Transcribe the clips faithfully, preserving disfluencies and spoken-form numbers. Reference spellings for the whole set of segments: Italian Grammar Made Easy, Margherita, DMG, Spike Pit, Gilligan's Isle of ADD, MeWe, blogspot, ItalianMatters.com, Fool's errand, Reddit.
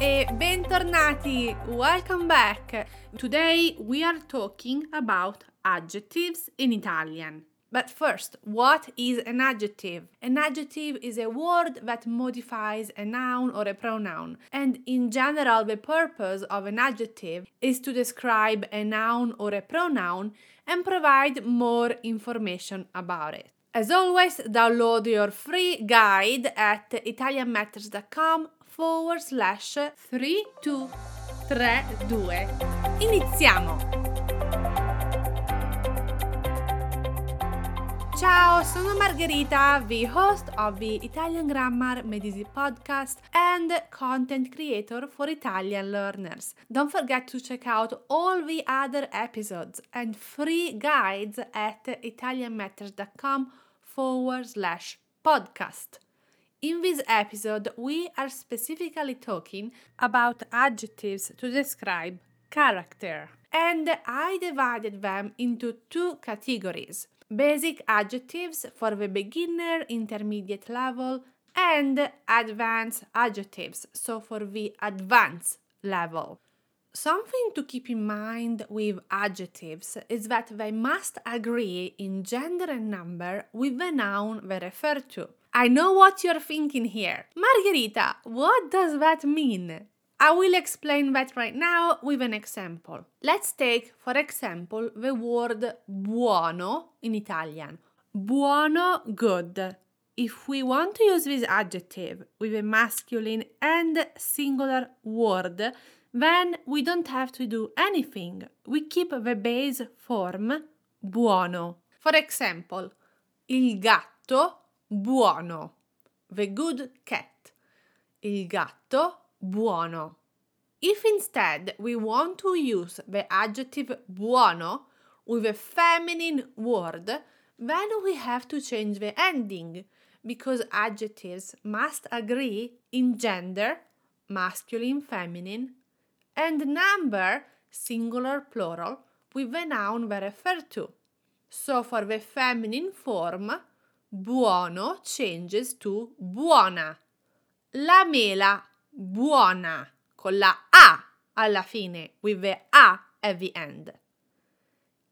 e bentornati! Welcome back! Today we are talking about adjectives in Italian. But first, what is an adjective? An adjective is a word that modifies a noun or a pronoun. And in general, the purpose of an adjective is to describe a noun or a pronoun and provide more information about it. As always, download your free guide at ItalianMatters.com forward slash three two three two. Iniziamo! Ciao, sono Margherita, the host of the Italian Grammar Made Easy podcast and content creator for Italian learners. Don't forget to check out all the other episodes and free guides at italianmatters.com forward slash podcast. In this episode, we are specifically talking about adjectives to describe character. And I divided them into two categories. Basic adjectives for the beginner intermediate level and advanced adjectives, so for the advanced level. Something to keep in mind with adjectives is that they must agree in gender and number with the noun they refer to. I know what you're thinking here. Margherita, what does that mean? I will explain that right now with an example. Let's take, for example, the word buono in Italian. Buono, good. If we want to use this adjective with a masculine and singular word, then we don't have to do anything. We keep the base form buono. For example, il gatto buono, the good cat. Il gatto buono. If instead we want to use the adjective buono with a feminine word, then we have to change the ending because adjectives must agree in gender, masculine, feminine, and number, singular, plural, with the noun they refer to. So for the feminine form, buono changes to buona. La mela buona, con la A alla fine, with the A at the end.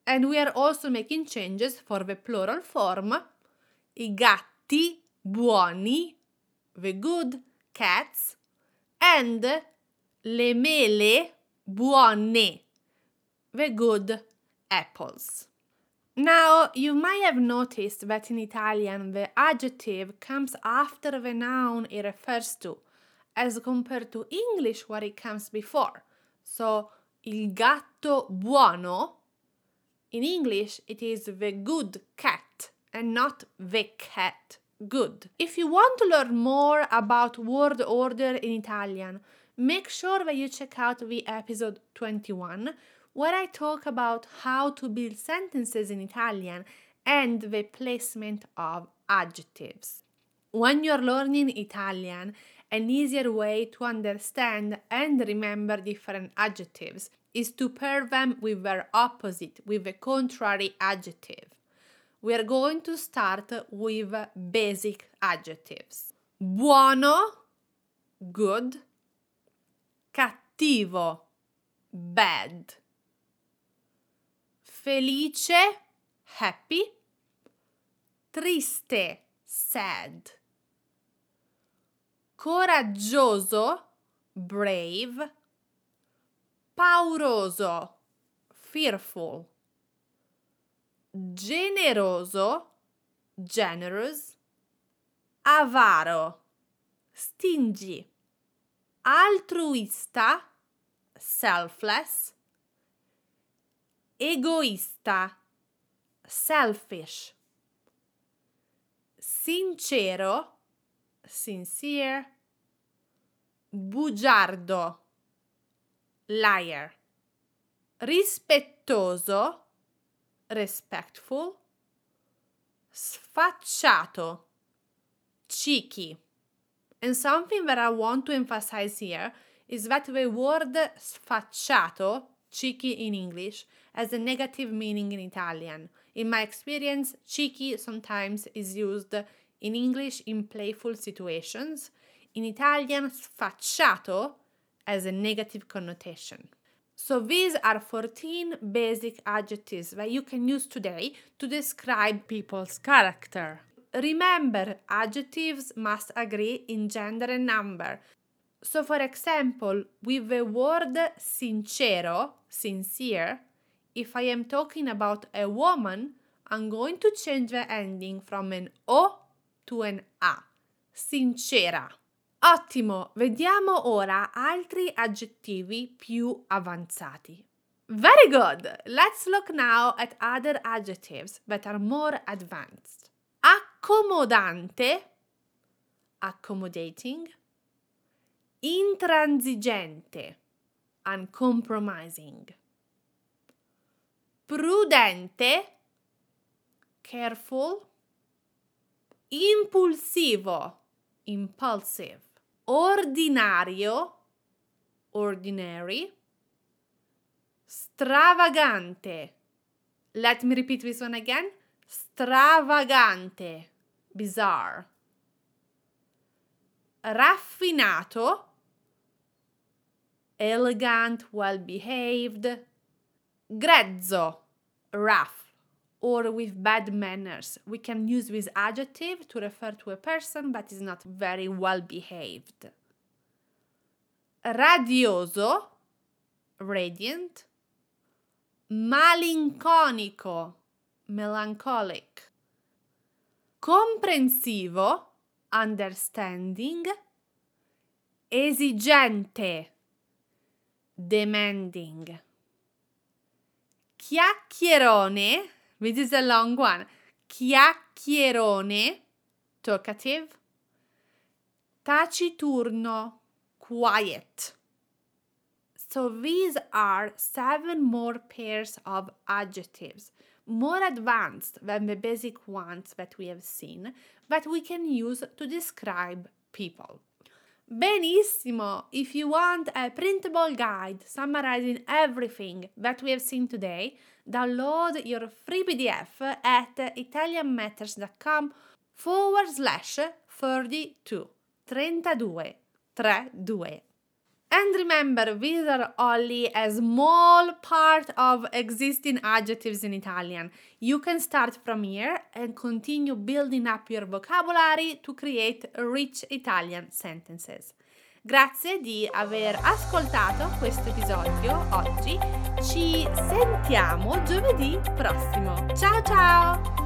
And we are also making changes for the plural form. I gatti buoni, the good cats, and le mele buone, the good apples. Now, you might have noticed that in Italian the adjective comes after the noun it refers to, as compared to English where it comes before. So, il gatto buono, in English it is the good cat and not the cat good. If you want to learn more about word order in Italian, make sure that you check out the episode twenty-one where I talk about how to build sentences in Italian and the placement of adjectives. When you're learning Italian, an easier way to understand and remember different adjectives is to pair them with their opposite, with a contrary adjective. We are going to start with basic adjectives. Buono, good. Cattivo, bad. Felice, happy. Triste, sad. Coraggioso, brave. Pauroso, fearful. Generoso, generous. Avaro, stingy. Altruista, selfless. Egoista, selfish. Sincero, sincere. Bugiardo, liar. Rispettoso, respectful. Sfacciato, cheeky. And something that I want to emphasize here is that the word sfacciato, cheeky in English, has a negative meaning in Italian. In my experience, cheeky sometimes is used in English in playful situations. In Italian, sfacciato as a negative connotation. So these are fourteen basic adjectives that you can use today to describe people's character. Remember, adjectives must agree in gender and number. So, for example, with the word sincero, sincere, if I am talking about a woman, I'm going to change the ending from an O to an A. Sincera. Ottimo, vediamo ora altri aggettivi più avanzati. Very good! Let's look now at other adjectives that are more advanced. Accomodante, accommodating. Intransigente, uncompromising. Prudente, careful. Impulsivo, impulsive. Ordinario, ordinary. Stravagante. Let me repeat this one again. Stravagante, bizarre. Raffinato, elegant, well-behaved. Grezzo, rough, or with bad manners. We can use this adjective to refer to a person that is not very well-behaved. Radioso, radiant. Malinconico, melancholic. Comprensivo, understanding. Esigente, demanding. Chiacchierone, this is a long one. Chiacchierone, talkative. Taciturno, quiet. So these are seven more pairs of adjectives, more advanced than the basic ones that we have seen, that we can use to describe people. Benissimo! If you want a printable guide summarizing everything that we have seen today, download your free P D F at italianmatters.com forward slash 32, 32, 32. And remember, these are only a small part of existing adjectives in Italian. You can start from here and continue building up your vocabulary to create rich Italian sentences. Grazie di aver ascoltato questo episodio oggi. Ci sentiamo giovedì prossimo. Ciao ciao!